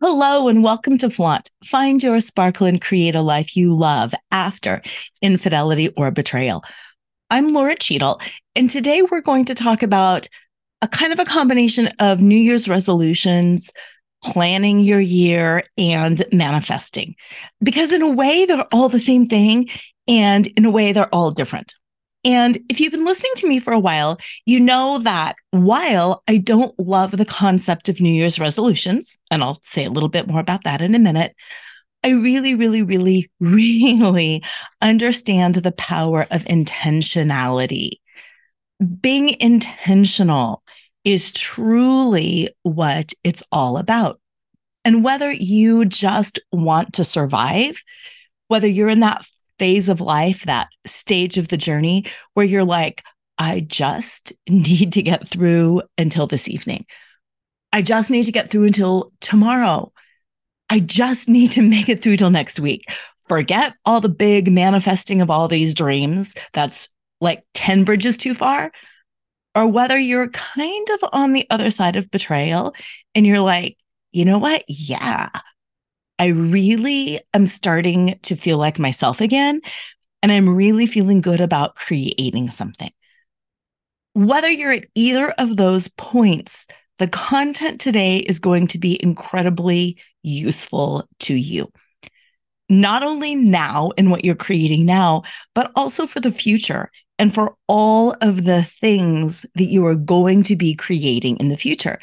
Hello and welcome to Flaunt. Find your sparkle and create a life you love after infidelity or betrayal. I'm Laura Cheadle, and today we're going to talk about a kind of a combination of New Year's resolutions, planning your year, and manifesting. Because in a way, they're all the same thing, and in a way, they're all different. And if you've been listening to me for a while, you know that while I don't love the concept of New Year's resolutions, and I'll say a little bit more about that in a minute, I really understand the power of intentionality. Being intentional is truly what it's all about. And whether you just want to survive, whether you're in that phase of life, that stage of the journey where you're like, I just need to get through until this evening. I just need to get through until tomorrow. I just need to make it through till next week. Forget all the big manifesting of all these dreams. That's like 10 bridges too far. Or whether you're kind of on the other side of betrayal and you're like, you know what? Yeah. I really am starting to feel like myself again, and I'm really feeling good about creating something. Whether you're at either of those points, the content today is going to be incredibly useful to you. Not only now in what you're creating now, but also for the future and for all of the things that you are going to be creating in the future.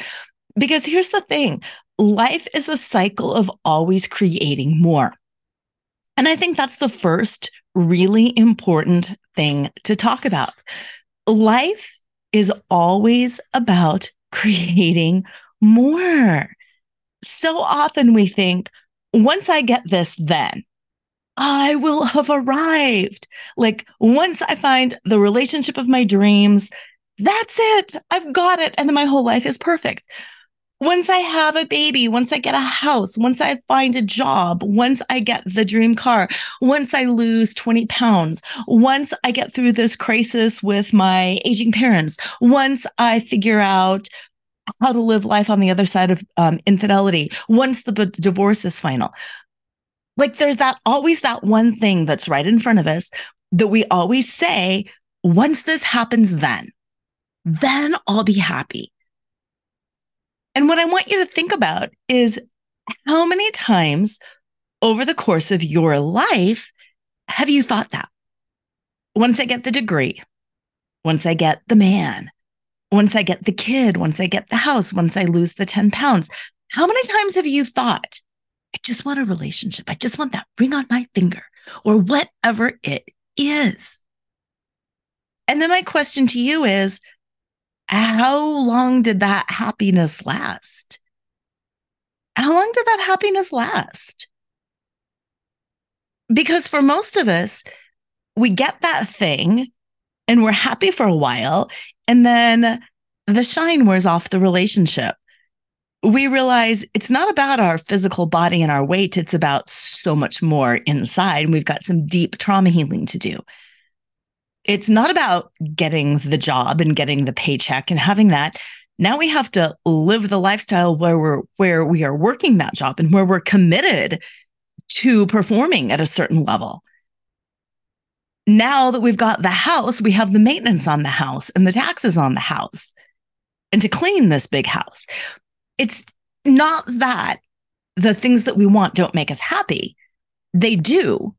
Because here's the thing. Life is a cycle of always creating more. And I think that's the first really important thing to talk about. Life is always about creating more. So often we think, once I get this, then I will have arrived. Like once I find the relationship of my dreams, that's it. I've got it. And then my whole life is perfect. Once I have a baby, once I get a house, once I find a job, once I get the dream car, once I lose 20 pounds, once I get through this crisis with my aging parents, once I figure out how to live life on the other side of infidelity, once the divorce is final. Like there's that always that one thing that's right in front of us that we always say, once this happens, then I'll be happy. And what I want you to think about is how many times over the course of your life have you thought that? Once I get the degree, once I get the man, once I get the kid, once I get the house, once I lose the 10 pounds, how many times have you thought, I just want a relationship. I just want that ring on my finger or whatever it is. And then my question to you is, how long did that happiness last? How long did that happiness last? Because for most of us, we get that thing and we're happy for a while, and then the shine wears off the relationship. We realize it's not about our physical body and our weight. It's about so much more inside. And we've got some deep trauma healing to do. It's not about getting the job and getting the paycheck and having that. Now we have to live the lifestyle where we are working that job and where we're committed to performing at a certain level. Now that we've got the house, we have the maintenance on the house and the taxes on the house and to clean this big house. It's not that the things that we want don't make us happy. They do,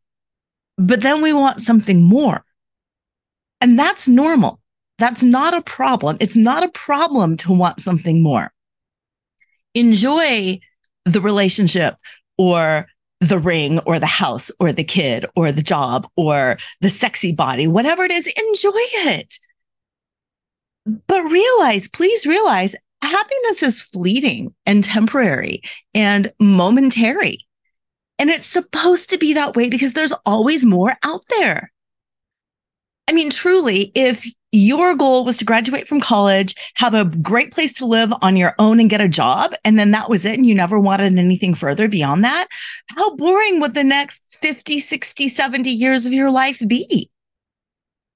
but then we want something more. And that's normal. That's not a problem. It's not a problem to want something more. Enjoy the relationship or the ring or the house or the kid or the job or the sexy body, whatever it is, enjoy it. But please realize happiness is fleeting and temporary and momentary. And it's supposed to be that way because there's always more out there. I mean, truly, if your goal was to graduate from college, have a great place to live on your own and get a job, and then that was it, and you never wanted anything further beyond that, how boring would the next 50, 60, 70 years of your life be?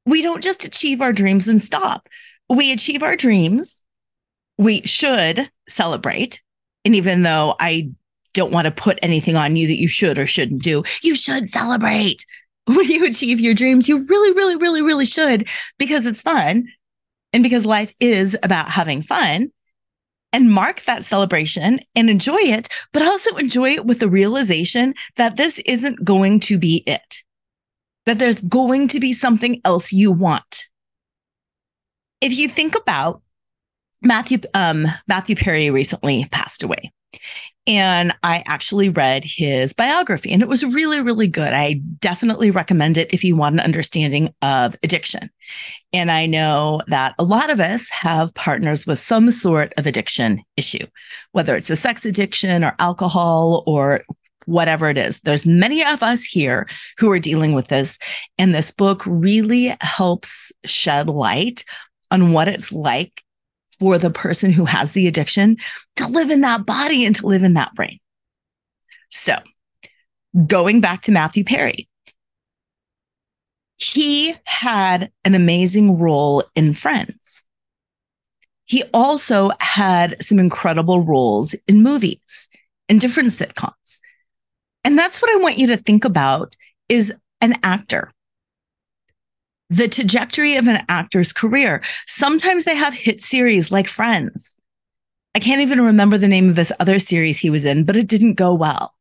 We don't just achieve our dreams and stop. We achieve our dreams. We should celebrate. And even though I don't want to put anything on you that you should or shouldn't do, you should celebrate. When you achieve your dreams, you really, really, really, really should, because it's fun and because life is about having fun, and mark that celebration and enjoy it, but also enjoy it with the realization that this isn't going to be it, that there's going to be something else you want. If you think about Matthew Perry recently passed away. And I actually read his biography, and it was really, really good. I definitely recommend it if you want an understanding of addiction. And I know that a lot of us have partners with some sort of addiction issue, whether it's a sex addiction or alcohol or whatever it is. There's many of us here who are dealing with this. And this book really helps shed light on what it's like for the person who has the addiction to live in that body and to live in that brain. So going back to Matthew Perry, he had an amazing role in Friends. He also had some incredible roles in movies and different sitcoms. And that's what I want you to think about is an actor. The trajectory of an actor's career. Sometimes they have hit series like Friends. I can't even remember the name of this other series he was in, but it didn't go well.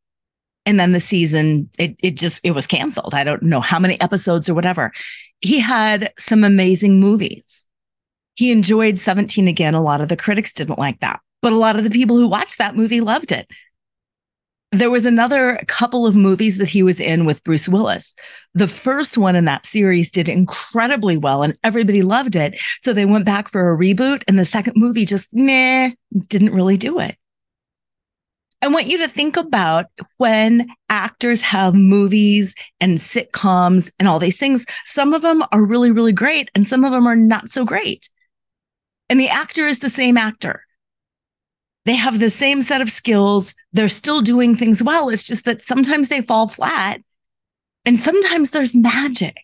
And then the season, it was canceled. I don't know how many episodes or whatever. He had some amazing movies. He enjoyed 17 Again. A lot of the critics didn't like that, but a lot of the people who watched that movie loved it. There was another couple of movies that he was in with Bruce Willis. The first one in that series did incredibly well and everybody loved it. So they went back for a reboot and the second movie just didn't really do it. I want you to think about when actors have movies and sitcoms and all these things. Some of them are really, really great and some of them are not so great. And the actor is the same actor. They have the same set of skills. They're still doing things well. It's just that sometimes they fall flat and sometimes there's magic.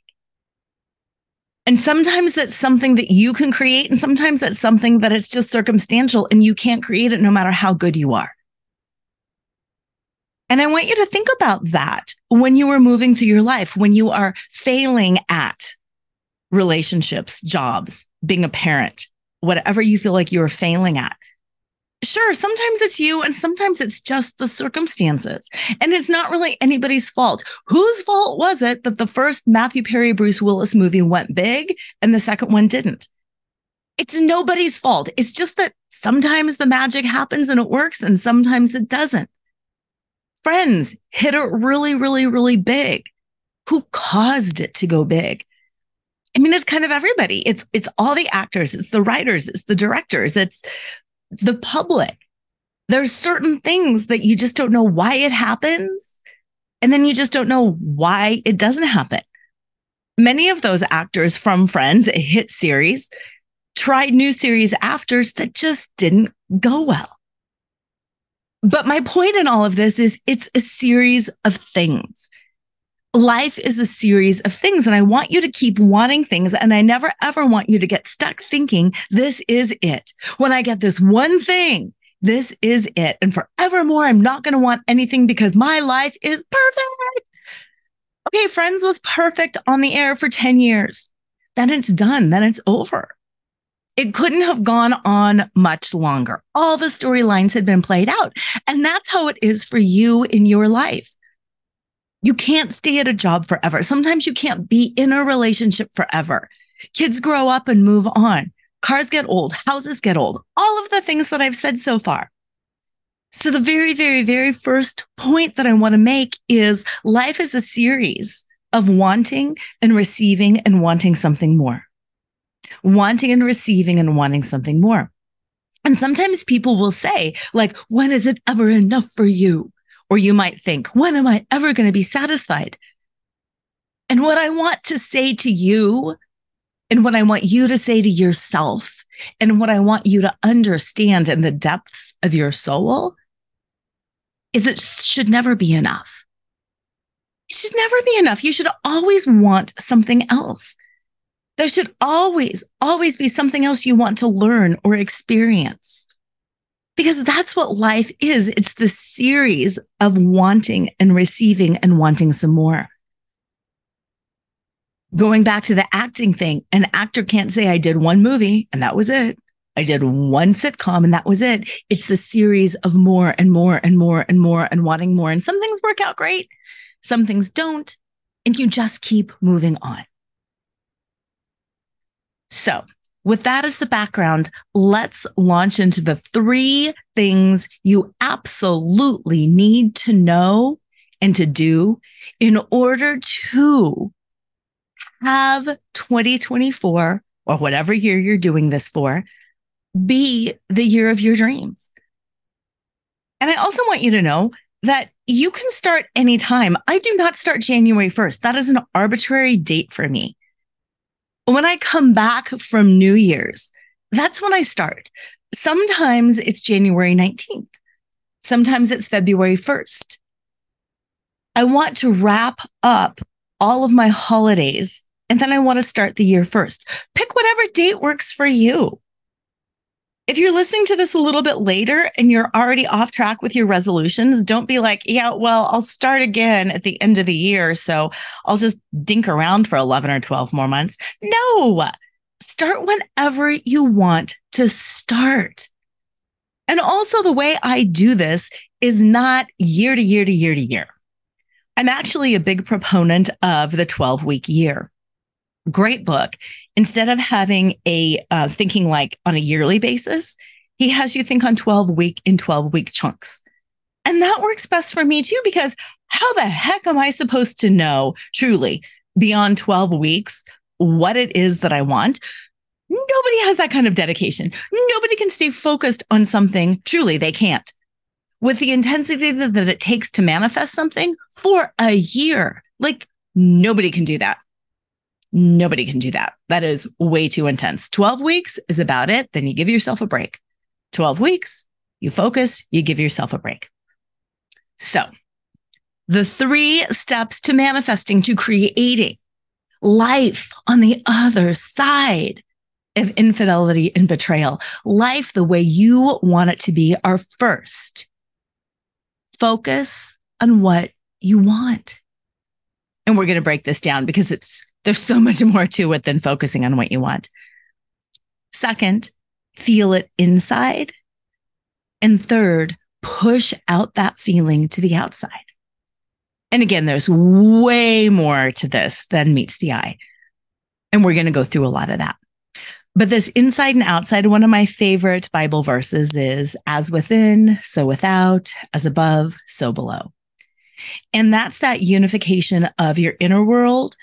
And sometimes that's something that you can create. And sometimes that's something that it's just circumstantial and you can't create it no matter how good you are. And I want you to think about that when you are moving through your life, when you are failing at relationships, jobs, being a parent, whatever you feel like you're failing at. Sure, sometimes it's you and sometimes it's just the circumstances. And it's not really anybody's fault. Whose fault was it that the first Matthew Perry, Bruce Willis movie went big and the second one didn't? It's nobody's fault. It's just that sometimes the magic happens and it works and sometimes it doesn't. Friends hit it really, really, really big. Who caused it to go big? I mean, it's kind of everybody. It's all the actors. It's the writers. It's the directors. It's the public. There's certain things that you just don't know why it happens. And then you just don't know why it doesn't happen. Many of those actors from Friends, a hit series, tried new series afters that just didn't go well. But my point in all of this is it's a series of things. Life is a series of things. And I want you to keep wanting things. And I never, ever want you to get stuck thinking, this is it. When I get this one thing, this is it. And forevermore, I'm not going to want anything because my life is perfect. Okay, Friends was perfect on the air for 10 years. Then it's done. Then it's over. It couldn't have gone on much longer. All the storylines had been played out. And that's how it is for you in your life. You can't stay at a job forever. Sometimes you can't be in a relationship forever. Kids grow up and move on. Cars get old. Houses get old. All of the things that I've said so far. So the very, very, very first point that I want to make is life is a series of wanting and receiving and wanting something more. Wanting and receiving and wanting something more. And sometimes people will say, like, when is it ever enough for you? Or you might think, when am I ever going to be satisfied? And what I want to say to you, and what I want you to say to yourself, and what I want you to understand in the depths of your soul is it should never be enough. It should never be enough. You should always want something else. There should always, always be something else you want to learn or experience. Because that's what life is. It's the series of wanting and receiving and wanting some more. Going back to the acting thing, an actor can't say, I did one movie and that was it. I did one sitcom and that was it. It's the series of more and more and more and more and wanting more. And some things work out great. Some things don't. And you just keep moving on. So with that as the background, let's launch into the 3 things you absolutely need to know and to do in order to have 2024, or whatever year you're doing this for, be the year of your dreams. And I also want you to know that you can start anytime. I do not start January 1st. That is an arbitrary date for me. When I come back from New Year's, that's when I start. Sometimes it's January 19th. Sometimes it's February 1st. I want to wrap up all of my holidays, and then I want to start the year first. Pick whatever date works for you. If you're listening to this a little bit later and you're already off track with your resolutions, don't be like, yeah, well, I'll start again at the end of the year, so I'll just dink around for 11 or 12 more months. No, start whenever you want to start. And also the way I do this is not year to year to year to year. I'm actually a big proponent of the 12-week year. Great book. Instead of having thinking like on a yearly basis, he has you think on 12-week chunks. And that works best for me too, because how the heck am I supposed to know truly beyond 12 weeks what it is that I want? Nobody has that kind of dedication. Nobody can stay focused on something. Truly, they can't. With the intensity that it takes to manifest something for a year, like nobody can do that. Nobody can do that. That is way too intense. 12 weeks is about it. Then you give yourself a break. 12 weeks, you focus, you give yourself a break. So the 3 steps to manifesting, to creating life on the other side of infidelity and betrayal, life the way you want it to be, are first, focus on what you want. And we're going to break this down because there's so much more to it than focusing on what you want. Second, feel it inside. And third, push out that feeling to the outside. And again, there's way more to this than meets the eye. And we're going to go through a lot of that. But this inside and outside, one of my favorite Bible verses is, as within, so without, as above, so below. And that's that unification of your inner world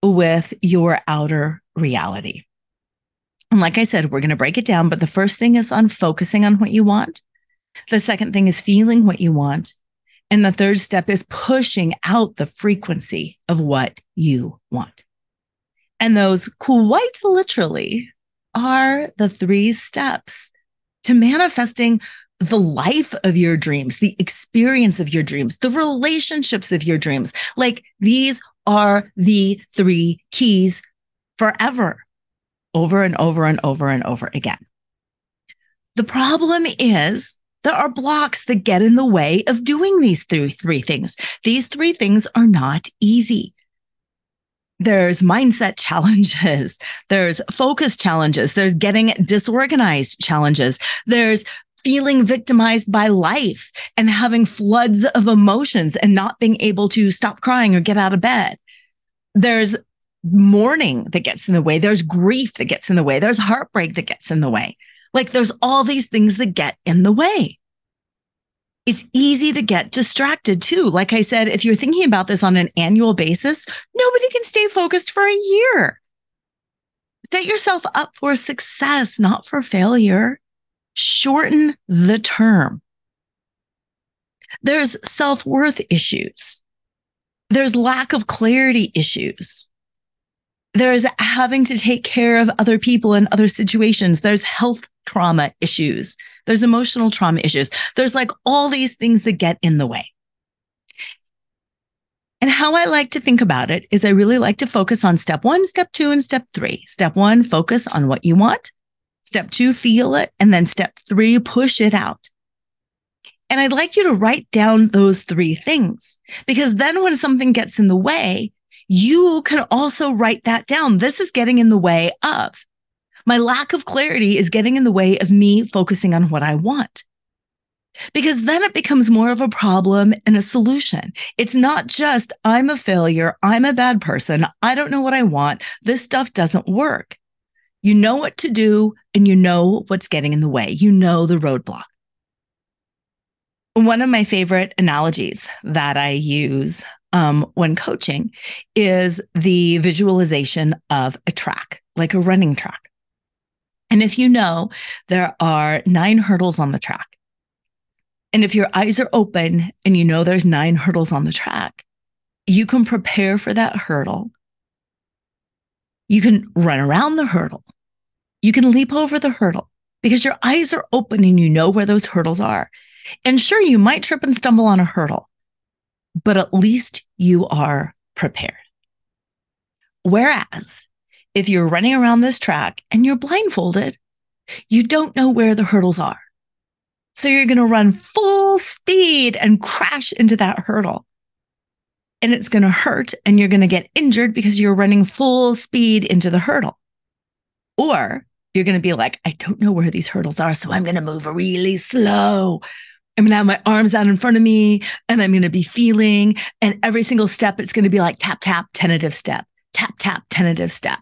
with your outer reality. And like I said, we're going to break it down, but the first thing is on focusing on what you want. The second thing is feeling what you want. And the third step is pushing out the frequency of what you want. And those quite literally are the 3 steps to manifesting the life of your dreams, the experience of your dreams, the relationships of your dreams. Like, these are the 3 keys forever, over and over and over and over again. The problem is there are blocks that get in the way of doing these 3 things. These 3 things are not easy. There's mindset challenges. There's focus challenges. There's getting disorganized challenges. There's feeling victimized by life and having floods of emotions and not being able to stop crying or get out of bed. There's mourning that gets in the way. There's grief that gets in the way. There's heartbreak that gets in the way. Like, there's all these things that get in the way. It's easy to get distracted too. Like I said, if you're thinking about this on an annual basis, nobody can stay focused for a year. Set yourself up for success, not for failure. Shorten the term. There's self-worth issues. There's lack of clarity issues. There's having to take care of other people in other situations. There's health trauma issues. There's emotional trauma issues. There's like all these things that get in the way. And how I like to think about it is I really like to focus on step one, step two, and step three. Step one, focus on what you want. Step two, feel it. And then step three, push it out. And I'd like you to write down those three things, because then when something gets in the way, you can also write that down. This is getting in the way of. My lack of clarity is getting in the way of me focusing on what I want. Because then it becomes more of a problem and a solution. It's not just, I'm a failure, I'm a bad person, I don't know what I want, this stuff doesn't work. You know what to do, and you know what's getting in the way. You know the roadblock. One of my favorite analogies that I use when coaching is the visualization of a track, like a running track. And if you know, there are 9 hurdles on the track. And if your eyes are open and you know there's 9 hurdles on the track, you can prepare for that hurdle. You can run around the hurdle. You can leap over the hurdle because your eyes are open and you know where those hurdles are. And sure, you might trip and stumble on a hurdle, but at least you are prepared. Whereas if you're running around this track and you're blindfolded, you don't know where the hurdles are. So you're going to run full speed and crash into that hurdle. And it's going to hurt and you're going to get injured because you're running full speed into the hurdle. Or you're going to be like, I don't know where these hurdles are, so I'm going to move really slow. I'm going to have my arms out in front of me and I'm going to be feeling. And every single step, it's going to be like tap, tap, tentative step, tap, tap, tentative step.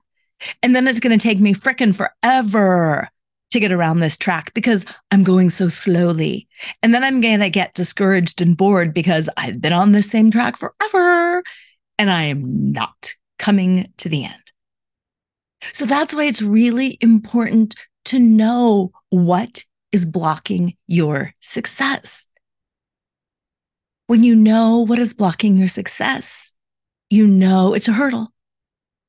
And then it's going to take me frickin' forever to get around this track because I'm going so slowly. And then I'm going to get discouraged and bored because I've been on this same track forever and I am not coming to the end. So that's why it's really important to know what is blocking your success. When you know what is blocking your success, you know it's a hurdle.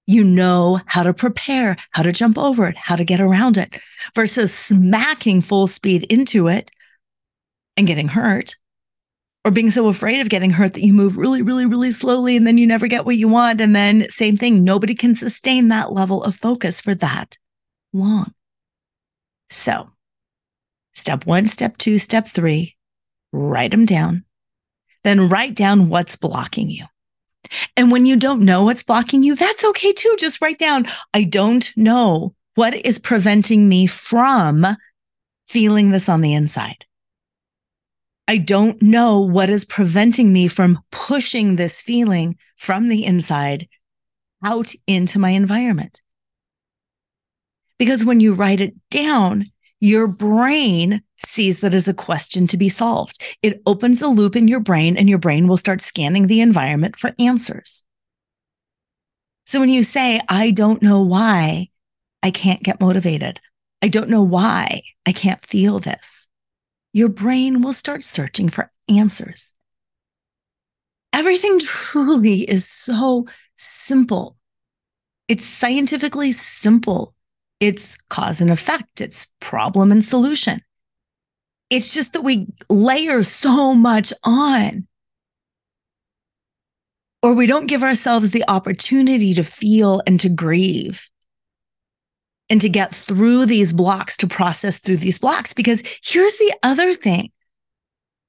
You know how to prepare, how to jump over it, how to get around it, versus smacking full speed into it and getting hurt, or being so afraid of getting hurt that you move really, really, really slowly and then you never get what you want. And then same thing, nobody can sustain that level of focus for that long. So step one, step two, step three, write them down. Then write down what's blocking you. And when you don't know what's blocking you, that's okay too. Just write down, I don't know what is preventing me from feeling this on the inside. I don't know what is preventing me from pushing this feeling from the inside out into my environment. Because when you write it down, your brain sees that as a question to be solved. It opens a loop in your brain and your brain will start scanning the environment for answers. So when you say, I don't know why I can't get motivated. I don't know why I can't feel this. Your brain will start searching for answers. Everything truly is so simple. It's scientifically simple. It's cause and effect. It's problem and solution. It's just that we layer so much on, or we don't give ourselves the opportunity to feel and to grieve and to get through these blocks, to process through these blocks. Because here's the other thing.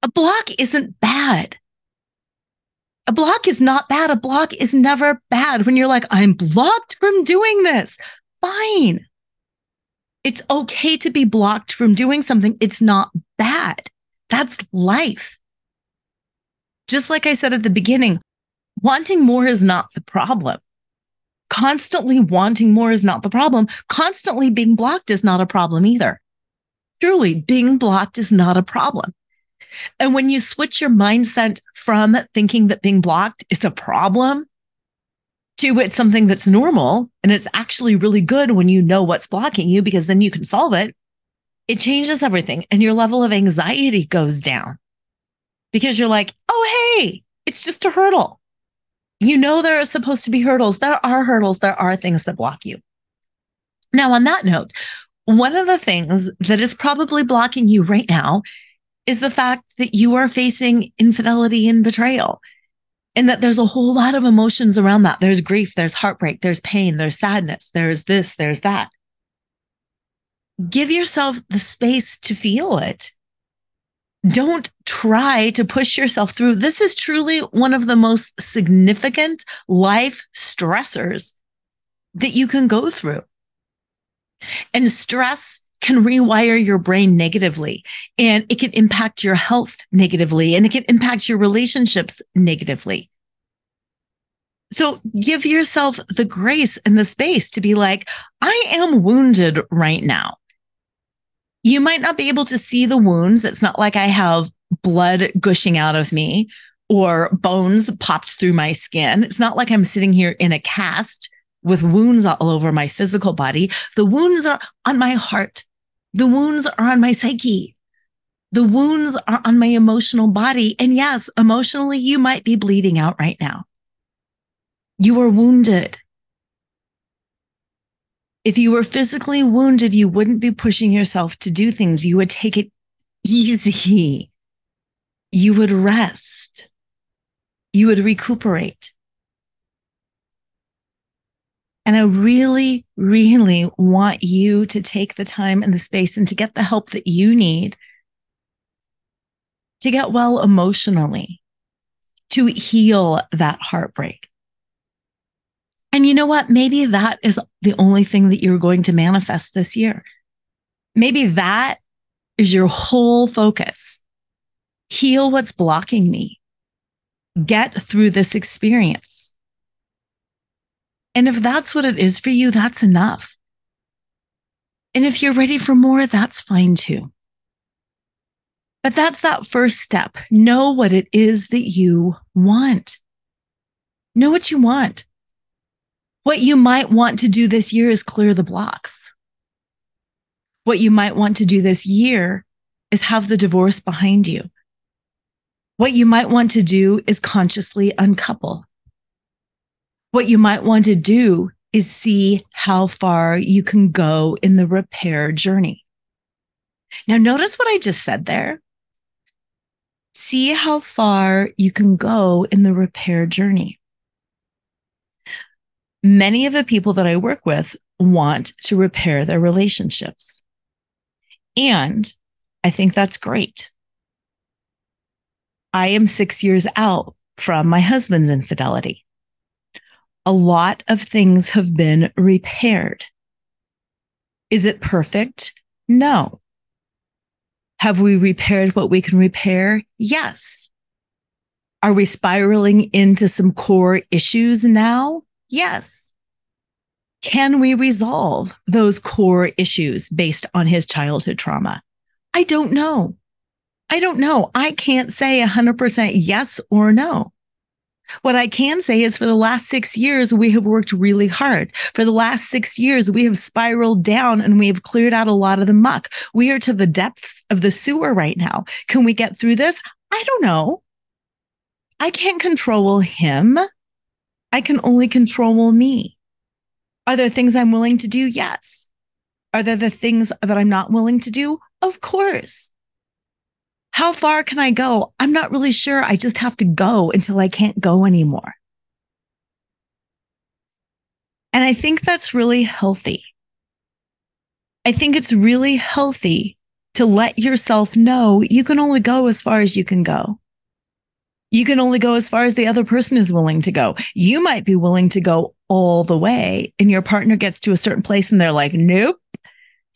A block isn't bad. A block is not bad. A block is never bad. When you're like, I'm blocked from doing this, fine. It's okay to be blocked from doing something. It's not bad. That's life. Just like I said at the beginning, wanting more is not the problem. Constantly wanting more is not the problem. Constantly being blocked is not a problem either. Truly, being blocked is not a problem. And when you switch your mindset from thinking that being blocked is a problem to it's something that's normal and it's actually really good when you know what's blocking you, because then you can solve it, it changes everything and your level of anxiety goes down. because you're like, oh, hey, it's just a hurdle. You know, there are supposed to be hurdles. There are hurdles. There are things that block you. Now, on that note, one of the things that is probably blocking you right now is the fact that you are facing infidelity and betrayal, and that there's a whole lot of emotions around that. There's grief, there's heartbreak, there's pain, there's sadness, there's this, there's that. Give yourself the space to feel it. Don't try to push yourself through. This is truly one of the most significant life stressors that you can go through. And stress can rewire your brain negatively, and it can impact your health negatively, and it can impact your relationships negatively. So give yourself the grace and the space to be like, I am wounded right now. You might not be able to see the wounds. It's not like I have blood gushing out of me or bones popped through my skin. It's not like I'm sitting here in a cast with wounds all over my physical body. The wounds are on my heart. The wounds are on my psyche. The wounds are on my emotional body. And yes, emotionally, you might be bleeding out right now. You are wounded. If you were physically wounded, you wouldn't be pushing yourself to do things. You would take it easy. You would rest. You would recuperate. And I really, really want you to take the time and the space and to get the help that you need to get well emotionally, to heal that heartbreak. And you know what? Maybe that is the only thing that you're going to manifest this year. Maybe that is your whole focus. Heal what's blocking me. Get through this experience. And if that's what it is for you, that's enough. And if you're ready for more, that's fine too. But that's that first step. Know what it is that you want. Know what you want. What you might want to do this year is clear the blocks. What you might want to do this year is have the divorce behind you. What you might want to do is consciously uncouple. What you might want to do is see how far you can go in the repair journey. Now, notice what I just said there. See how far you can go in the repair journey. Many of the people that I work with want to repair their relationships. And I think that's great. I am 6 years out from my husband's infidelity. A lot of things have been repaired. Is it perfect? No. Have we repaired what we can repair? Yes. Are we spiraling into some core issues now? Yes. Can we resolve those core issues based on his childhood trauma? I don't know. I can't say 100% yes or no. What I can say is for the last 6 years, we have worked really hard. For the last 6 years, we have spiraled down and we have cleared out a lot of the muck. We are to the depths of the sewer right now. Can we get through this? I don't know. I can't control him. I can only control me. Are there things I'm willing to do? Yes. Are there the things that I'm not willing to do? Of course. How far can I go? I'm not really sure. I just have to go until I can't go anymore. And I think that's really healthy. I think it's really healthy to let yourself know you can only go as far as you can go. You can only go as far as the other person is willing to go. You might be willing to go all the way, and your partner gets to a certain place and they're like, nope,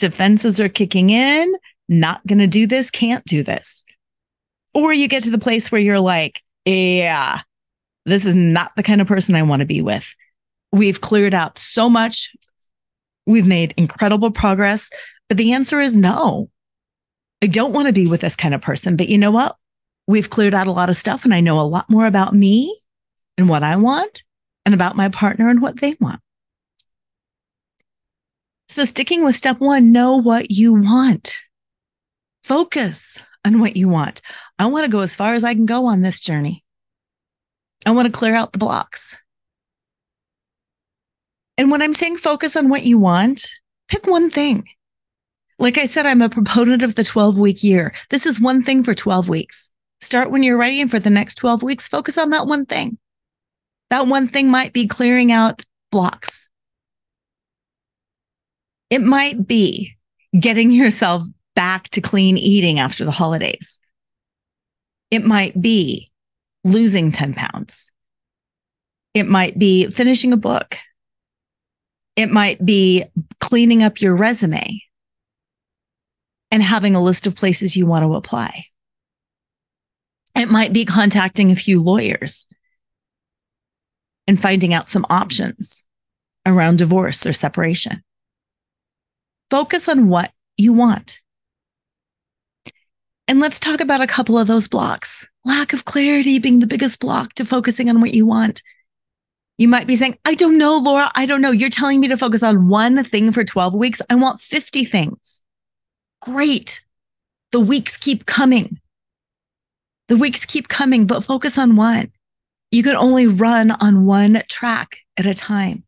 defenses are kicking in. Not going to do this, can't do this. Or you get to the place where you're like, yeah, this is not the kind of person I want to be with. We've cleared out so much. We've made incredible progress. But the answer is no. I don't want to be with this kind of person. But you know what? We've cleared out a lot of stuff, and I know a lot more about me and what I want and about my partner and what they want. So sticking with step one, know what you want. Focus and what you want. I want to go as far as I can go on this journey. I want to clear out the blocks. And when I'm saying focus on what you want, pick one thing. Like I said, I'm a proponent of the 12-week year. This is one thing for 12 weeks. Start when you're ready, and for the next 12 weeks, focus on that one thing. That one thing might be clearing out blocks. It might be getting yourself back to clean eating after the holidays. It might be losing 10 pounds. It might be finishing a book. It might be cleaning up your resume and having a list of places you want to apply. It might be contacting a few lawyers and finding out some options around divorce or separation. Focus on what you want. And let's talk about a couple of those blocks. Lack of clarity being the biggest block to focusing on what you want. You might be saying, I don't know, Laura, I don't know. You're telling me to focus on one thing for 12 weeks. I want 50 things. Great. The weeks keep coming. The weeks keep coming, but focus on one. You can only run on one track at a time.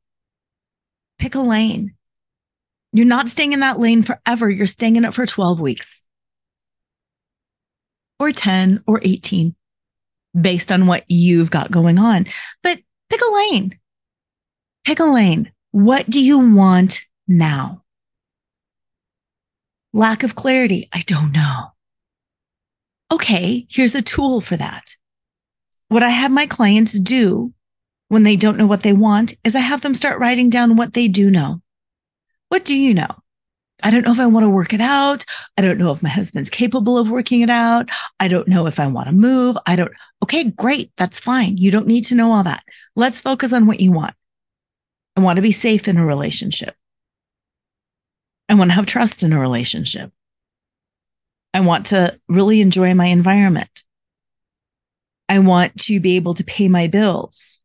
Pick a lane. You're not staying in that lane forever. You're staying in it for 12 weeks. Or 10 or 18, based on what you've got going on. But pick a lane. Pick a lane. What do you want now? Lack of clarity. I don't know. Okay, here's a tool for that. What I have my clients do when they don't know what they want is I have them start writing down what they do know. What do you know? I don't know if I want to work it out. I don't know if my husband's capable of working it out. I don't know if I want to move. Okay, great. That's fine. You don't need to know all that. Let's focus on what you want. I want to be safe in a relationship. I want to have trust in a relationship. I want to really enjoy my environment. I want to be able to pay my bills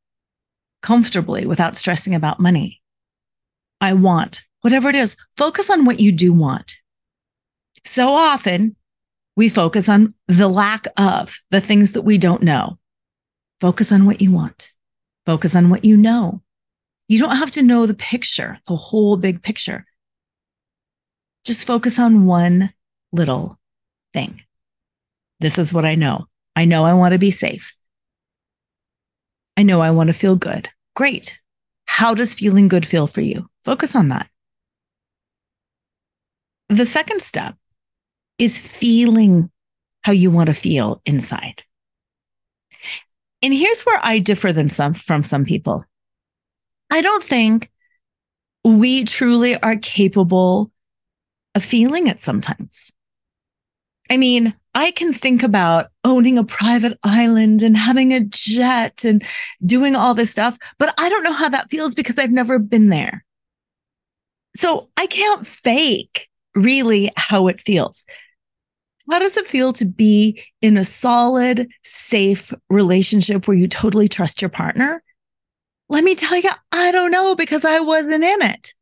comfortably without stressing about money. I want whatever it is, focus on what you do want. So often we focus on the lack of the things that we don't know. Focus on what you want. Focus on what you know. You don't have to know the picture, the whole big picture. Just focus on one little thing. This is what I know. I know I want to be safe. I know I want to feel good. Great. How does feeling good feel for you? Focus on that. The second step is feeling how you want to feel inside. And here's where I differ from some people. I don't think we truly are capable of feeling it sometimes. I mean, I can think about owning a private island and having a jet and doing all this stuff, but I don't know how that feels because I've never been there. So I can't fake really how it feels. How does it feel to be in a solid, safe relationship where you totally trust your partner? Let me tell you, I don't know because I wasn't in it.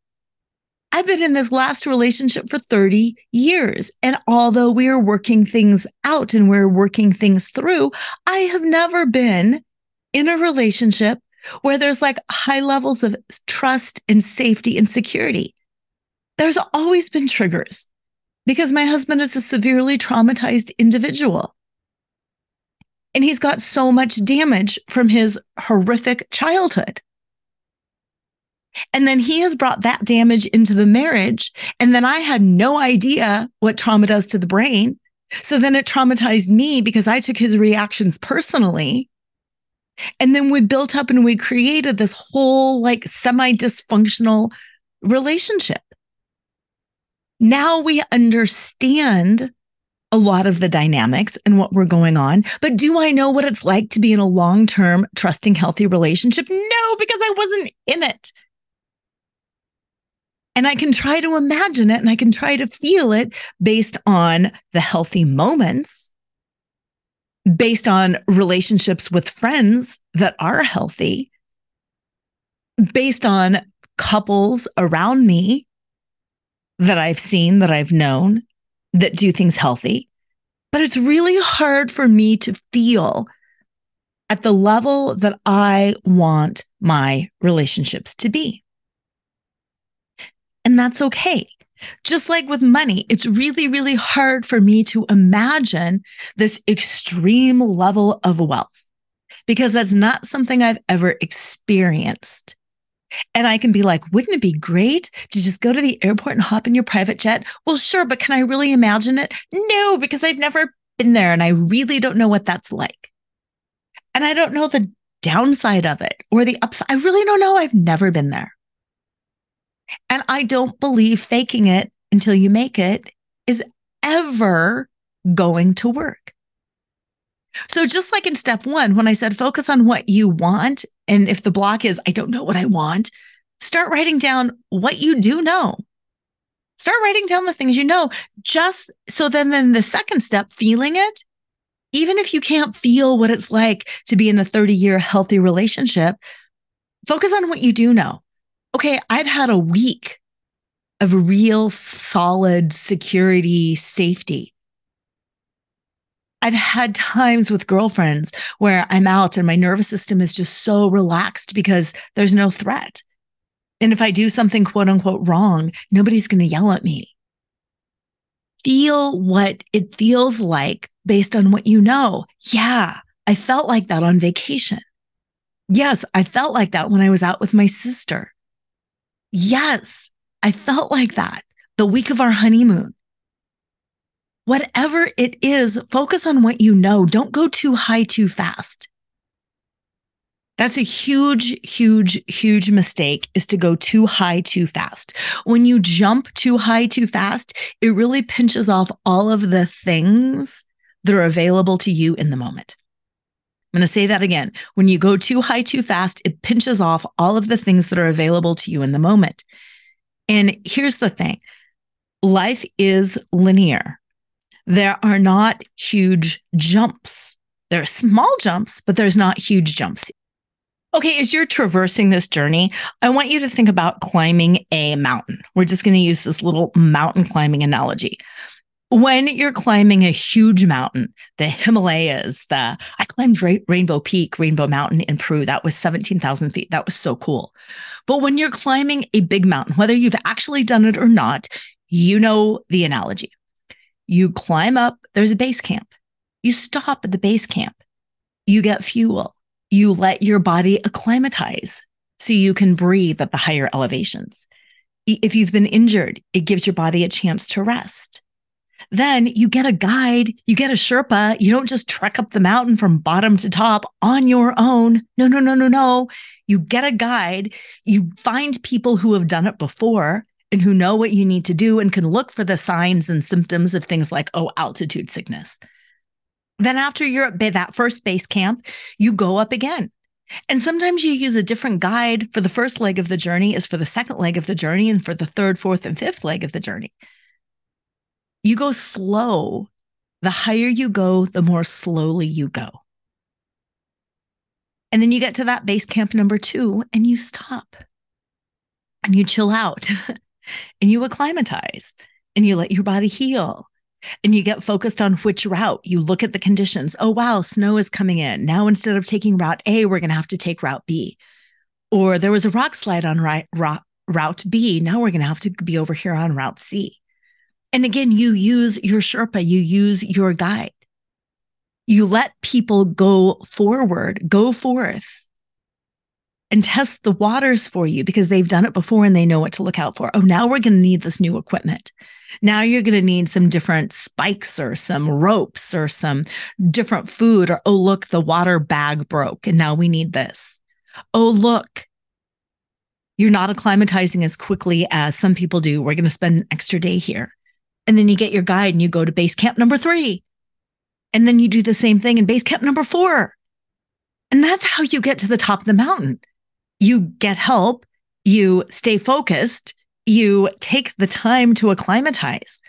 I've been in this last relationship for 30 years. And although we are working things out and we're working things through, I have never been in a relationship where there's like high levels of trust and safety and security. There's always been triggers because my husband is a severely traumatized individual. And he's got so much damage from his horrific childhood. And then he has brought that damage into the marriage. And then I had no idea what trauma does to the brain. So then it traumatized me because I took his reactions personally. And then we built up and we created this whole like semi-dysfunctional relationship. Now we understand a lot of the dynamics and what we're going on. But do I know what it's like to be in a long-term, trusting, healthy relationship? No, because I wasn't in it. And I can try to imagine it and I can try to feel it based on the healthy moments, based on relationships with friends that are healthy, based on couples around me that I've seen, that I've known, that do things healthy. But it's really hard for me to feel at the level that I want my relationships to be. And that's okay. Just like with money, it's really, really hard for me to imagine this extreme level of wealth because that's not something I've ever experienced. And I can be like, wouldn't it be great to just go to the airport and hop in your private jet? Well, sure, but can I really imagine it? No, because I've never been there and I really don't know what that's like. And I don't know the downside of it or the upside. I really don't know. I've never been there. And I don't believe faking it until you make it is ever going to work. So just like in step one, when I said focus on what you want, and if the block is, I don't know what I want, start writing down what you do know. Start writing down the things you know, just so then the second step, feeling it, even if you can't feel what it's like to be in a 30-year healthy relationship, focus on what you do know. Okay, I've had a week of real solid security, safety. I've had times with girlfriends where I'm out and my nervous system is just so relaxed because there's no threat. And if I do something quote unquote wrong, nobody's going to yell at me. Feel what it feels like based on what you know. Yeah, I felt like that on vacation. Yes, I felt like that when I was out with my sister. Yes, I felt like that the week of our honeymoon. Whatever it is, focus on what you know. Don't go too high too fast. That's a huge, huge, huge mistake, is to go too high too fast. When you jump too high too fast, it really pinches off all of the things that are available to you in the moment. I'm going to say that again. When you go too high too fast, it pinches off all of the things that are available to you in the moment. And here's the thing. Life is linear. There are not huge jumps. There are small jumps, but there's not huge jumps. Okay, as you're traversing this journey, I want you to think about climbing a mountain. We're just going to use this little mountain climbing analogy. When you're climbing a huge mountain, the Himalayas, I climbed Rainbow Peak, Rainbow Mountain in Peru. That was 17,000 feet. That was so cool. But when you're climbing a big mountain, whether you've actually done it or not, you know the analogy. You climb up, there's a base camp. You stop at the base camp. You get fuel. You let your body acclimatize so you can breathe at the higher elevations. If you've been injured, it gives your body a chance to rest. Then you get a guide, you get a Sherpa. You don't just trek up the mountain from bottom to top on your own. No. You get a guide. You find people who have done it before and who know what you need to do and can look for the signs and symptoms of things like, altitude sickness. Then after you're at that first base camp, you go up again. And sometimes you use a different guide for the first leg of the journey as for the second leg of the journey and for the third, fourth, and fifth leg of the journey. You go slow. The higher you go, the more slowly you go. And then you get to that base camp number 2 and you stop. And you chill out. And you acclimatize and you let your body heal and you get focused on which route. You look at the conditions. Oh, wow, snow is coming in. Now, instead of taking route A, we're going to have to take route B. Or there was a rock slide on route B. Now we're going to have to be over here on route C. And again, you use your Sherpa, you use your guide. You let people go forth. And test the waters for you because they've done it before and they know what to look out for. Oh, now we're going to need this new equipment. Now you're going to need some different spikes or some ropes or some different food. Or, oh, look, the water bag broke and now we need this. Oh, look, you're not acclimatizing as quickly as some people do. We're going to spend an extra day here. And then you get your guide and you go to base camp number 3. And then you do the same thing in base camp number 4. And that's how you get to the top of the mountain. You get help, you stay focused, you take the time to acclimatize.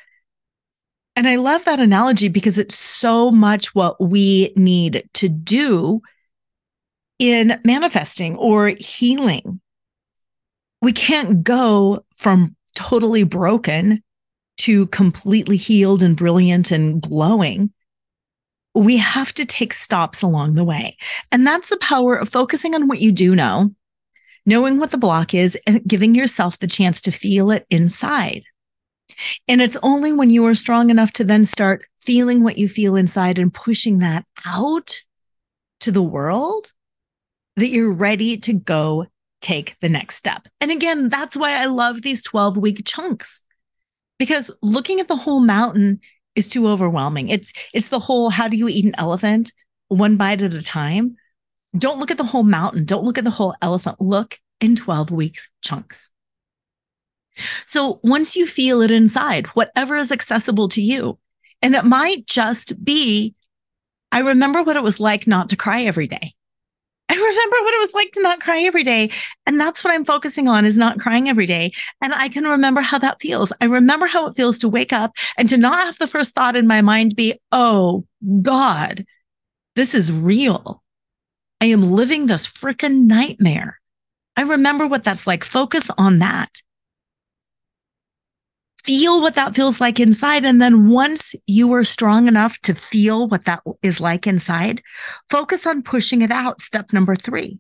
And I love that analogy because it's so much what we need to do in manifesting or healing. We can't go from totally broken to completely healed and brilliant and glowing we have to take stops along the way. And that's the power of focusing on what you do know, knowing what the block is, and giving yourself the chance to feel it inside. And it's only when you are strong enough to then start feeling what you feel inside and pushing that out to the world that you're ready to go take the next step. And again, that's why I love these 12-week chunks, because looking at the whole mountain is too overwhelming. It's the whole, how do you eat an elephant? One bite at a time. Don't look at the whole mountain. Don't look at the whole elephant. Look in 12-week chunks. So once you feel it inside, whatever is accessible to you, and it might just be, I remember what it was like not to cry every day. I remember what it was like to not cry every day. And that's what I'm focusing on, is not crying every day. And I can remember how that feels. I remember how it feels to wake up and to not have the first thought in my mind be, oh God, this is real. I am living this freaking nightmare. I remember what that's like. Focus on that. Feel what that feels like inside. And then once you are strong enough to feel what that is like inside, focus on pushing it out. Step number 3,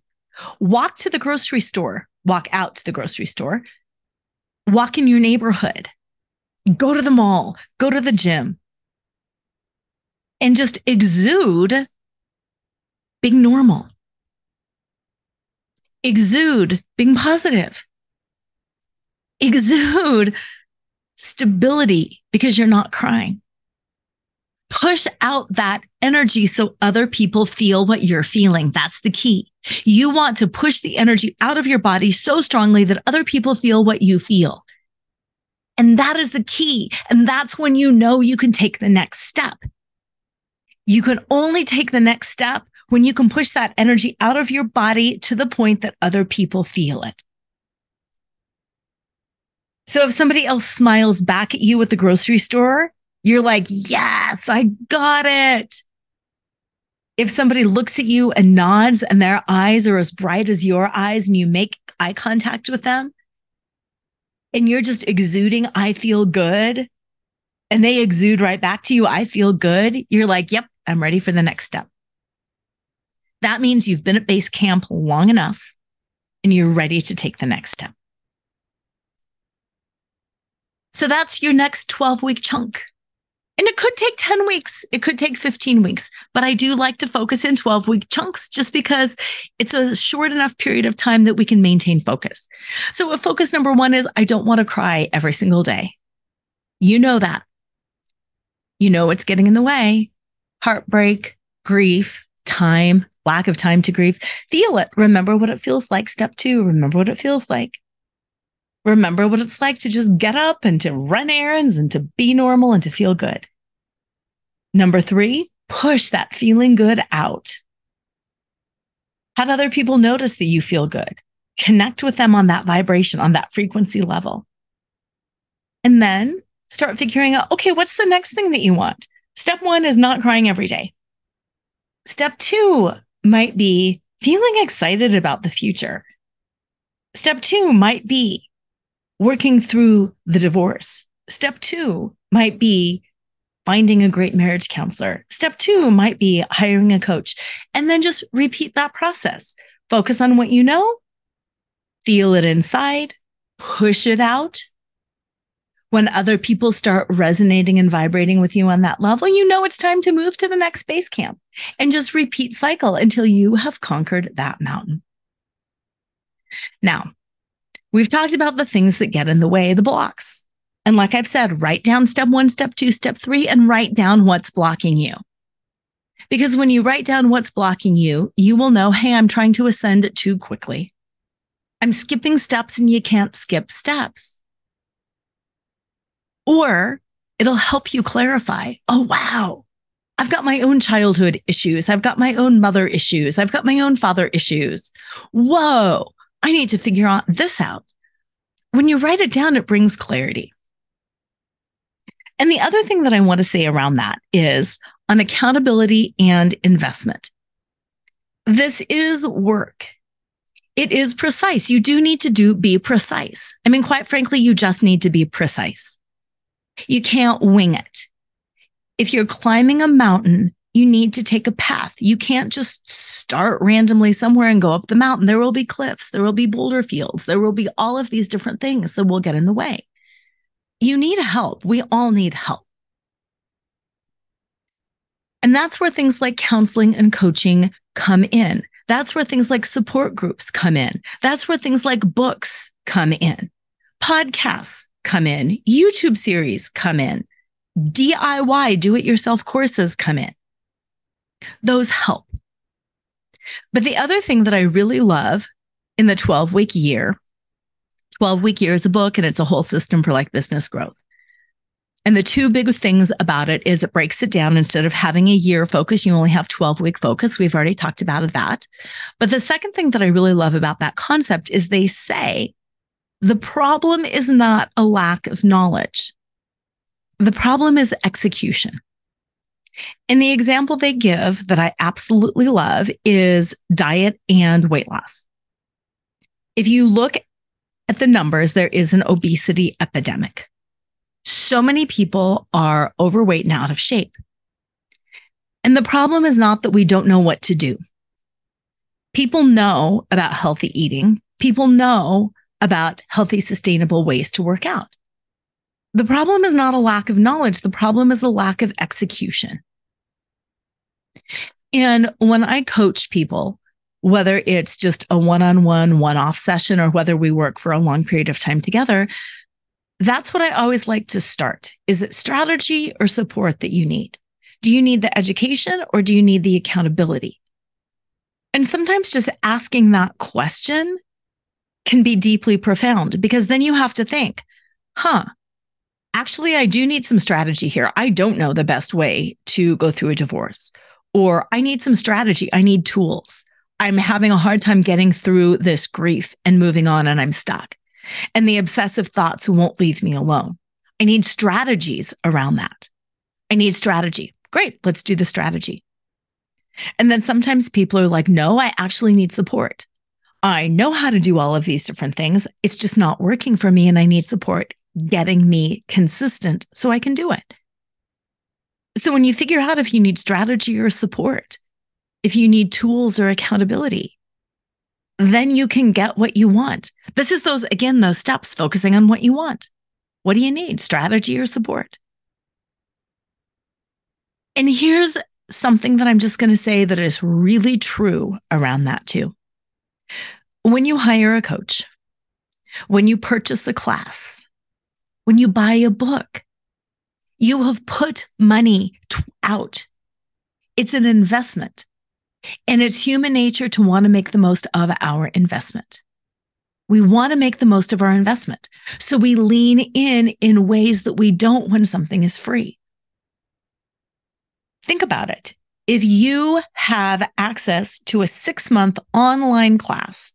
walk to the grocery store, walk out to the grocery store, walk in your neighborhood, go to the mall, go to the gym, and just exude being normal, exude being positive, exude stability, because you're not crying. Push out that energy so other people feel what you're feeling. That's the key. You want to push the energy out of your body so strongly that other people feel what you feel. And that is the key. And that's when you know you can take the next step. You can only take the next step when you can push that energy out of your body to the point that other people feel it. So if somebody else smiles back at you at the grocery store, you're like, yes, I got it. If somebody looks at you and nods and their eyes are as bright as your eyes and you make eye contact with them and you're just exuding, I feel good, and they exude right back to you, I feel good, you're like, yep, I'm ready for the next step. That means you've been at base camp long enough and you're ready to take the next step. So that's your next 12-week chunk. And it could take 10 weeks. It could take 15 weeks. But I do like to focus in 12-week chunks just because it's a short enough period of time that we can maintain focus. So focus number 1 is, I don't want to cry every single day. You know that. You know what's getting in the way. Heartbreak, grief, time, lack of time to grieve. Feel it. Remember what it feels like. Step 2, remember what it feels like. Remember what it's like to just get up and to run errands and to be normal and to feel good. Number 3, push that feeling good out. Have other people notice that you feel good. Connect with them on that vibration, on that frequency level. And then start figuring out, okay, what's the next thing that you want? Step 1 is not crying every day. Step 2 might be feeling excited about the future. Step 2 might be working through the divorce. Step 2 might be finding a great marriage counselor. Step 2 might be hiring a coach. And then just repeat that process. Focus on what you know, feel it inside, push it out. When other people start resonating and vibrating with you on that level, you know it's time to move to the next base camp, and just repeat cycle until you have conquered that mountain. Now, we've talked about the things that get in the way, the blocks. And like I've said, write down step 1, step 2, step 3, and write down what's blocking you. Because when you write down what's blocking you, you will know, hey, I'm trying to ascend too quickly. I'm skipping steps, and you can't skip steps. Or it'll help you clarify, oh, wow, I've got my own childhood issues. I've got my own mother issues. I've got my own father issues. Whoa. I need to figure this out. When you write it down, it brings clarity. And the other thing that I want to say around that is on accountability and investment. This is work. It is precise. You do need to be precise. I mean, quite frankly, you just need to be precise. You can't wing it. If you're climbing a mountain, you need to take a path. You can't just start randomly somewhere and go up the mountain. There will be cliffs. There will be boulder fields. There will be all of these different things that will get in the way. You need help. We all need help. And that's where things like counseling and coaching come in. That's where things like support groups come in. That's where things like books come in. Podcasts come in. YouTube series come in. DIY, do-it-yourself courses come in. Those help. But the other thing that I really love in the 12-week year, 12-week year is a book and it's a whole system for like business growth. And the two big things about it is it breaks it down. Instead of having a year focus, you only have 12-week focus. We've already talked about that. But the second thing that I really love about that concept is they say the problem is not a lack of knowledge. The problem is execution. And the example they give that I absolutely love is diet and weight loss. If you look at the numbers, there is an obesity epidemic. So many people are overweight and out of shape. And the problem is not that we don't know what to do. People know about healthy eating. People know about healthy, sustainable ways to work out. The problem is not a lack of knowledge. The problem is a lack of execution. And when I coach people, whether it's just a one-on-one, one-off session, or whether we work for a long period of time together, that's what I always like to start. Is it strategy or support that you need? Do you need the education or do you need the accountability? And sometimes just asking that question can be deeply profound, because then you have to think, actually, I do need some strategy here. I don't know the best way to go through a divorce, or I need some strategy. I need tools. I'm having a hard time getting through this grief and moving on, and I'm stuck. And the obsessive thoughts won't leave me alone. I need strategies around that. I need strategy. Great. Let's do the strategy. And then sometimes people are like, no, I actually need support. I know how to do all of these different things. It's just not working for me, and I need support getting me consistent so I can do it. So when you figure out if you need strategy or support, if you need tools or accountability, then you can get what you want. This is those steps focusing on what you want. What do you need? Strategy or support? And here's something that I'm just going to say that is really true around that too. When you hire a coach, when you purchase a class, when you buy a book, you have put money out. It's an investment. And it's human nature to want to make the most of our investment. We want to make the most of our investment. So we lean in ways that we don't when something is free. Think about it. If you have access to a 6-month online class,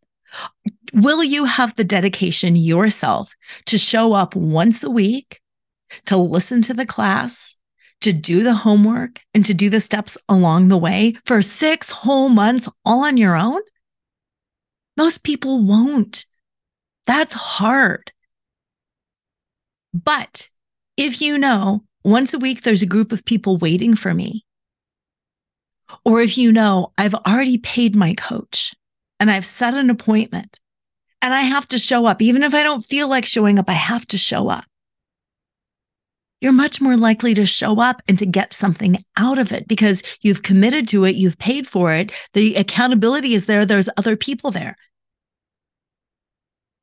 will you have the dedication yourself to show up once a week, to listen to the class, to do the homework, and to do the steps along the way for 6 whole months all on your own? Most people won't. That's hard. But if you know once a week there's a group of people waiting for me, or if you know I've already paid my coach, and I've set an appointment, and I have to show up. Even if I don't feel like showing up, I have to show up. You're much more likely to show up and to get something out of it because you've committed to it, you've paid for it, the accountability is there, there's other people there.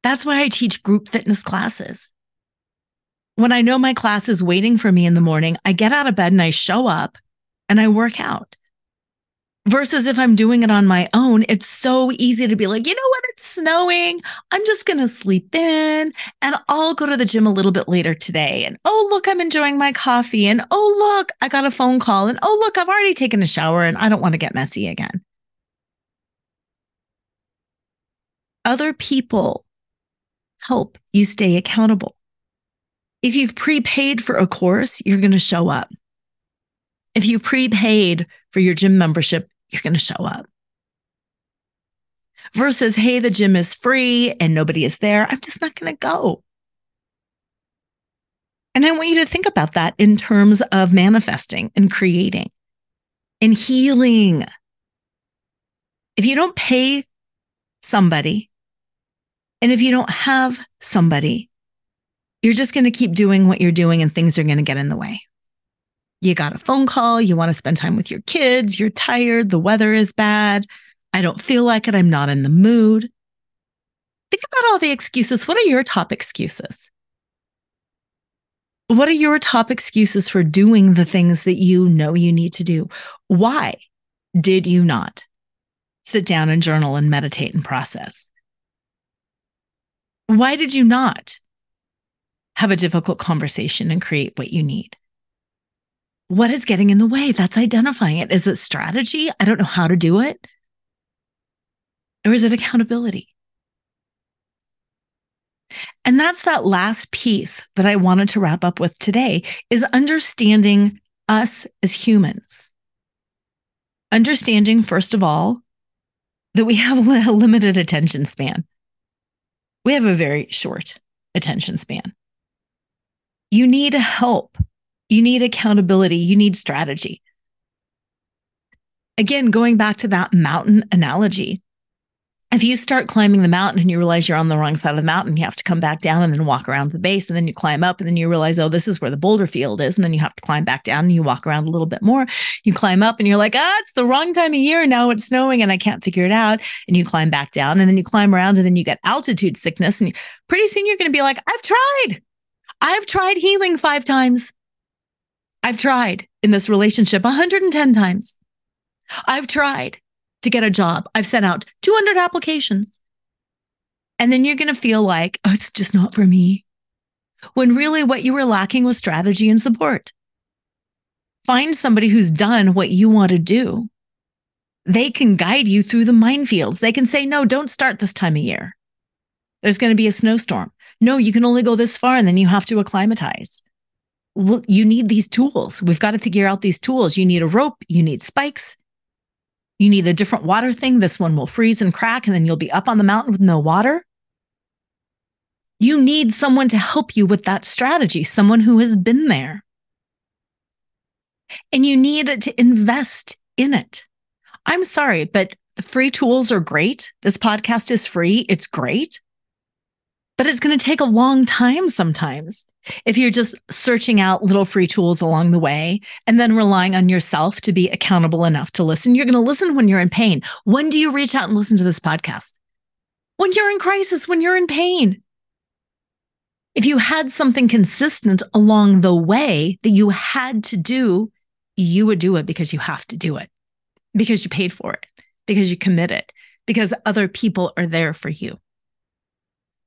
That's why I teach group fitness classes. When I know my class is waiting for me in the morning, I get out of bed and I show up and I work out. Versus if I'm doing it on my own, it's so easy to be like, you know what, it's snowing. I'm just going to sleep in and I'll go to the gym a little bit later today. And oh, look, I'm enjoying my coffee. And oh, look, I got a phone call. And oh, look, I've already taken a shower and I don't want to get messy again. Other people help you stay accountable. If you've prepaid for a course, you're going to show up. If you prepaid for your gym membership, you're going to show up. Versus, hey, the gym is free and nobody is there. I'm just not going to go. And I want you to think about that in terms of manifesting and creating. and healing. If you don't pay somebody, and if you don't have somebody, you're just going to keep doing what you're doing and things are going to get in the way. You got a phone call. You want to spend time with your kids. You're tired. The weather is bad. I don't feel like it. I'm not in the mood. Think about all the excuses. What are your top excuses? What are your top excuses for doing the things that you know you need to do? Why did you not sit down and journal and meditate and process? Why did you not have a difficult conversation and create what you need? What is getting in the way? That's identifying it. Is it strategy? I don't know how to do it. Or is it accountability? And that's that last piece that I wanted to wrap up with today, is understanding us as humans. Understanding, first of all, that we have a limited attention span. We have a very short attention span. You need help. You need accountability. You need strategy. Again, going back to that mountain analogy, if you start climbing the mountain and you realize you're on the wrong side of the mountain, you have to come back down and then walk around the base, and then you climb up and then you realize, oh, this is where the boulder field is. And then you have to climb back down and you walk around a little bit more. You climb up and you're like, it's the wrong time of year. Now it's snowing and I can't figure it out. And you climb back down and then you climb around and then you get altitude sickness. And pretty soon you're going to be like, I've tried healing 5 times. I've tried in this relationship 110 times. I've tried to get a job. I've sent out 200 applications. And then you're going to feel like, oh, it's just not for me. When really what you were lacking was strategy and support. Find somebody who's done what you want to do. They can guide you through the minefields. They can say, no, don't start this time of year. There's going to be a snowstorm. No, you can only go this far and then you have to acclimatize. Well, you need these tools. We've got to figure out these tools. You need a rope. You need spikes. You need a different water thing. This one will freeze and crack, and then you'll be up on the mountain with no water. You need someone to help you with that strategy, someone who has been there. And you need to invest in it. I'm sorry, but the free tools are great. This podcast is free. It's great. But it's going to take a long time sometimes if you're just searching out little free tools along the way and then relying on yourself to be accountable enough to listen. You're going to listen when you're in pain. When do you reach out and listen to this podcast? When you're in crisis, when you're in pain. If you had something consistent along the way that you had to do, you would do it because you have to do it, because you paid for it, because you committed, because other people are there for you.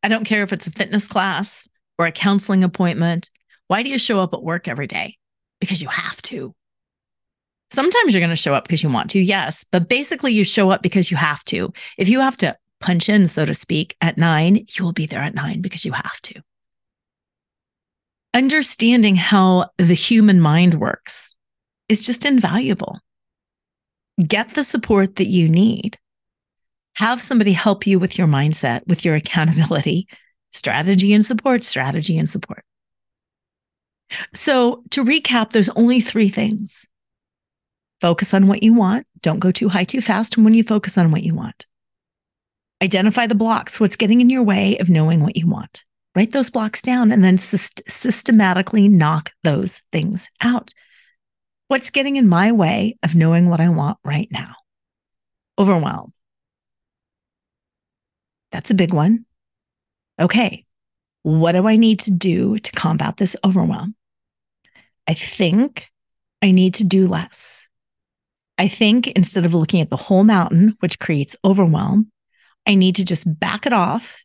I don't care if it's a fitness class or a counseling appointment. Why do you show up at work every day? Because you have to. Sometimes you're going to show up because you want to, yes, but basically you show up because you have to. If you have to punch in, so to speak, at 9, you'll be there at 9 because you have to. Understanding how the human mind works is just invaluable. Get the support that you need. Have somebody help you with your mindset, with your accountability, strategy and support, strategy and support. So to recap, there's only 3 things. Focus on what you want. Don't go too high, too fast. And when you focus on what you want, identify the blocks, what's getting in your way of knowing what you want. Write those blocks down and then systematically knock those things out. What's getting in my way of knowing what I want right now? Overwhelm. That's a big one. Okay, what do I need to do to combat this overwhelm? I think I need to do less. I think instead of looking at the whole mountain, which creates overwhelm, I need to just back it off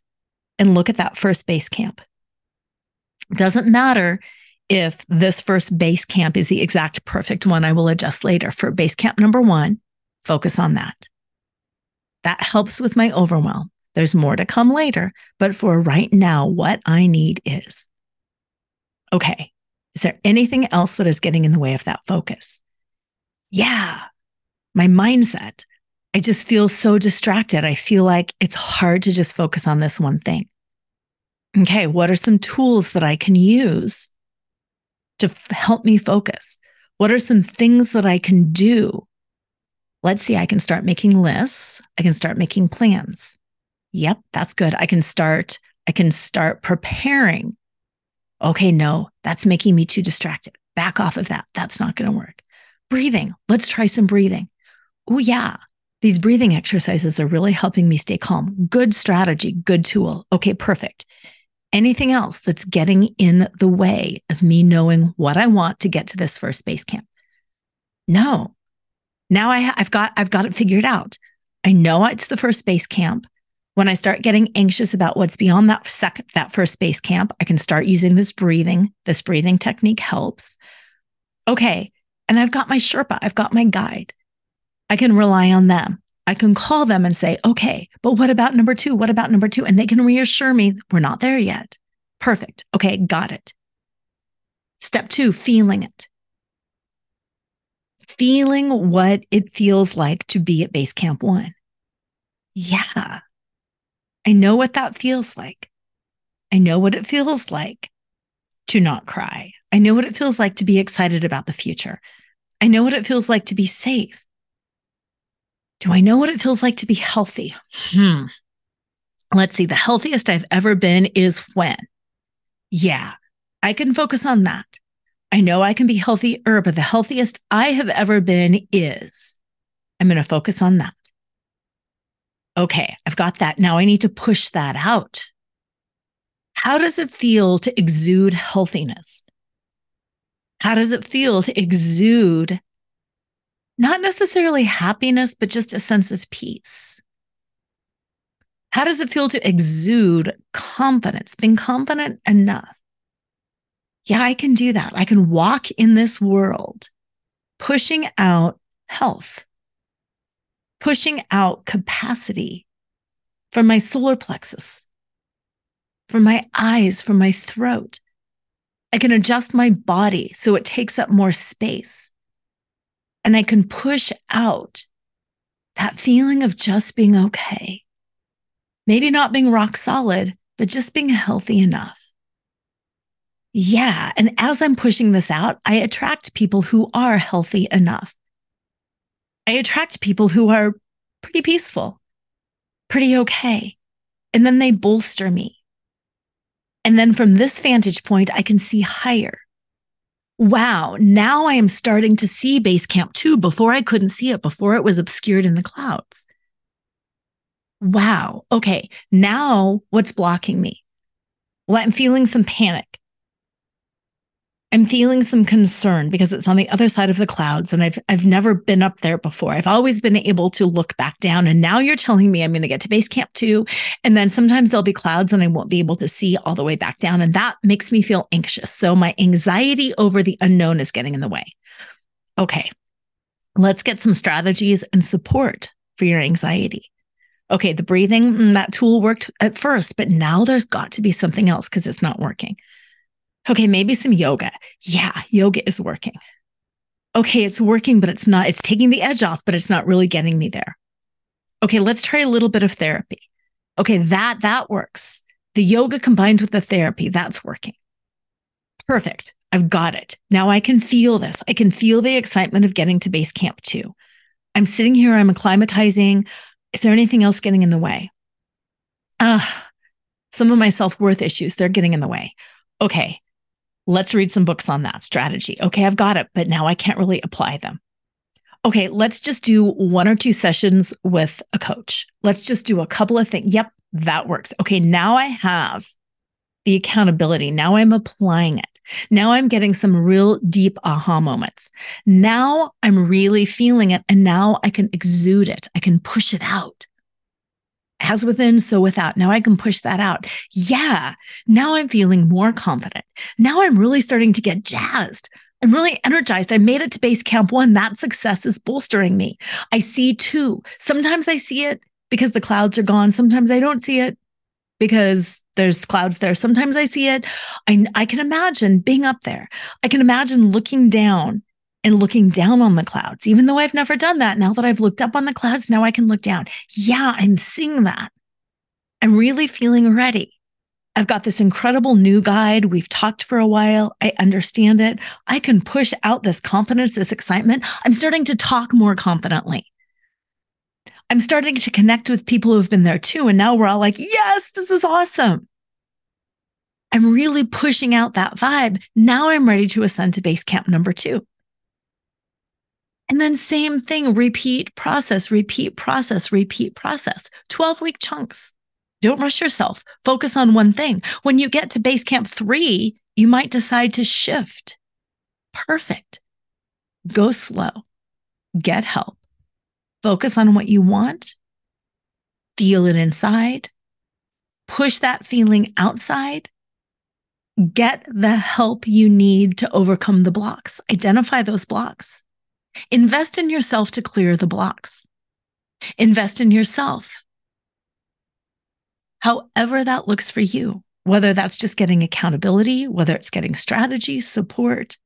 and look at that first base camp. Doesn't matter if this first base camp is the exact perfect one. I will adjust later. For base camp number 1, focus on that. That helps with my overwhelm. There's more to come later, but for right now, what I need is, okay, is there anything else that is getting in the way of that focus? Yeah, my mindset. I just feel so distracted. I feel like it's hard to just focus on this one thing. Okay, what are some tools that I can use to help me focus? What are some things that I can do Let's see, I can start making lists. I can start making plans. Yep, that's good. I can start preparing. Okay, no, that's making me too distracted. Back off of that. That's not going to work. Breathing. Let's try some breathing. Oh yeah. These breathing exercises are really helping me stay calm. Good strategy, good tool. Okay, perfect. Anything else that's getting in the way of me knowing what I want to get to this first base camp? No. Now I've got it figured out. I know it's the first base camp. When I start getting anxious about what's beyond that first base camp, I can start using this breathing. This breathing technique helps. Okay. And I've got my Sherpa. I've got my guide. I can rely on them. I can call them and say, okay, but what about number two? What about number two? And they can reassure me we're not there yet. Perfect. Okay. Got it. Step two, feeling it. Feeling what it feels like to be at base camp one. Yeah. I know what that feels like. I know what it feels like to not cry. I know what it feels like to be excited about the future. I know what it feels like to be safe. Do I know what it feels like to be healthy? Let's see, the healthiest I've ever been is when? Yeah, I can focus on that. I know I can be healthier, but the healthiest I have ever been is. I'm going to focus on that. Okay, I've got that. Now I need to push that out. How does it feel to exude healthiness? How does it feel to exude not necessarily happiness, but just a sense of peace? How does it feel to exude confidence, being confident enough? Yeah, I can do that. I can walk in this world, pushing out health. Pushing out capacity from my solar plexus, from my eyes, from my throat. I can adjust my body so it takes up more space. And I can push out that feeling of just being okay. Maybe not being rock solid, but just being healthy enough. Yeah. And as I'm pushing this out, I attract people who are healthy enough. I attract people who are pretty peaceful, pretty okay. And then they bolster me. And then from this vantage point, I can see higher. Wow, now I am starting to see base camp two. Before I couldn't see it, before it was obscured in the clouds. Wow, okay, now what's blocking me? Well, I'm feeling some panic. I'm feeling some concern because it's on the other side of the clouds and I've never been up there before. I've always been able to look back down. And now you're telling me I'm going to get to base camp two. And then sometimes there'll be clouds and I won't be able to see all the way back down. And that makes me feel anxious. So my anxiety over the unknown is getting in the way. Okay, let's get some strategies and support for your anxiety. Okay, the breathing, that tool worked at first, but now there's got to be something else because it's not working. Okay, maybe some yoga. Yeah, yoga is working. Okay, it's working, but it's not. It's taking the edge off, but it's not really getting me there. Okay, let's try a little bit of therapy. Okay, that works. The yoga combined with the therapy, that's working. Perfect. I've got it. Now I can feel this. I can feel the excitement of getting to base camp two. I'm sitting here, I'm acclimatizing. Is there anything else getting in the way? Some of my self-worth issues, they're getting in the way. Okay. Let's read some books on that strategy. Okay, I've got it, but now I can't really apply them. Okay, let's just do one or two sessions with a coach. Let's just do a couple of things. Yep, that works. Okay, now I have the accountability. Now I'm applying it. Now I'm getting some real deep aha moments. Now I'm really feeling it, and now I can exude it. I can push it out. As within, so without. Now I can push that out. Yeah. Now I'm feeling more confident. Now I'm really starting to get jazzed. I'm really energized. I made it to base camp one. That success is bolstering me. I see two. Sometimes I see it because the clouds are gone. Sometimes I don't see it because there's clouds there. Sometimes I see it. I can imagine being up there. I can imagine looking down and looking down on the clouds. Even though I've never done that, now that I've looked up on the clouds, now I can look down. Yeah, I'm seeing that. I'm really feeling ready. I've got this incredible new guide. We've talked for a while. I understand it. I can push out this confidence, this excitement. I'm starting to talk more confidently. I'm starting to connect with people who've been there too. And now we're all like, yes, this is awesome. I'm really pushing out that vibe. Now I'm ready to ascend to base camp number 2. And then same thing, repeat process, repeat process, repeat process. 12-week chunks. Don't rush yourself. Focus on one thing. When you get to base camp 3, you might decide to shift. Perfect. Go slow. Get help. Focus on what you want. Feel it inside. Push that feeling outside. Get the help you need to overcome the blocks. Identify those blocks. Invest in yourself to clear the blocks. Invest in yourself. However that looks for you, whether that's just getting accountability, whether it's getting strategy, support,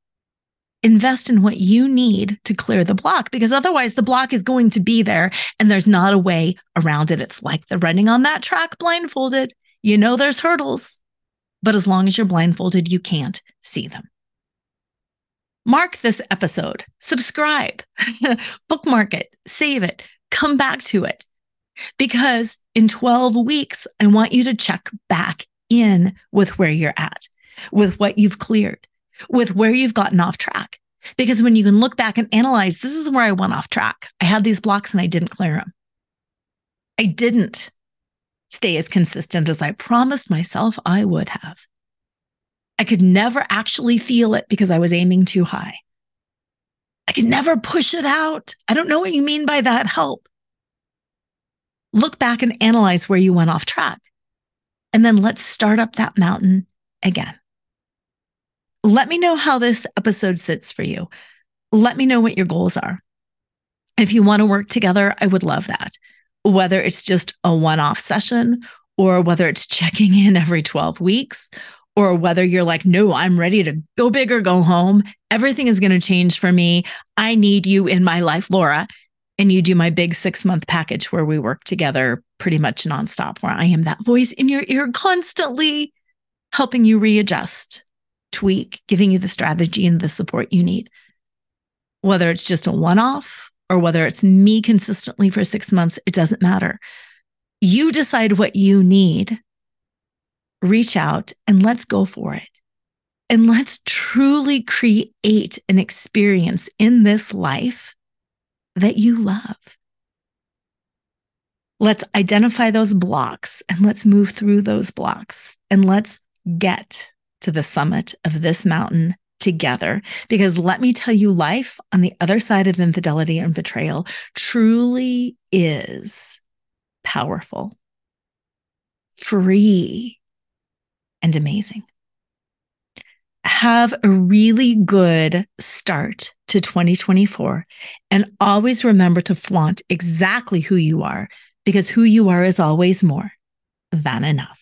invest in what you need to clear the block, because otherwise the block is going to be there and there's not a way around it. It's like the running on that track blindfolded. You know there's hurdles, but as long as you're blindfolded, you can't see them. Mark this episode, subscribe, bookmark it, save it, come back to it. Because in 12 weeks, I want you to check back in with where you're at, with what you've cleared, with where you've gotten off track. Because when you can look back and analyze, this is where I went off track. I had these blocks and I didn't clear them. I didn't stay as consistent as I promised myself I would have. I could never actually feel it because I was aiming too high. I could never push it out. I don't know what you mean by that help. Look back and analyze where you went off track. And then let's start up that mountain again. Let me know how this episode sits for you. Let me know what your goals are. If you want to work together, I would love that. Whether it's just a one-off session or whether it's checking in every 12 weeks, or whether you're like, no, I'm ready to go big or go home. Everything is going to change for me. I need you in my life, Laura. And you do my big 6-month package where we work together pretty much nonstop, where I am that voice in your ear constantly helping you readjust, tweak, giving you the strategy and the support you need. Whether it's just a one-off or whether it's me consistently for 6 months, it doesn't matter. You decide what you need. Reach out and let's go for it. And let's truly create an experience in this life that you love. Let's identify those blocks and let's move through those blocks and let's get to the summit of this mountain together. Because let me tell you, life on the other side of infidelity and betrayal truly is powerful, free, and amazing. Have a really good start to 2024 and always remember to flaunt exactly who you are, because who you are is always more than enough.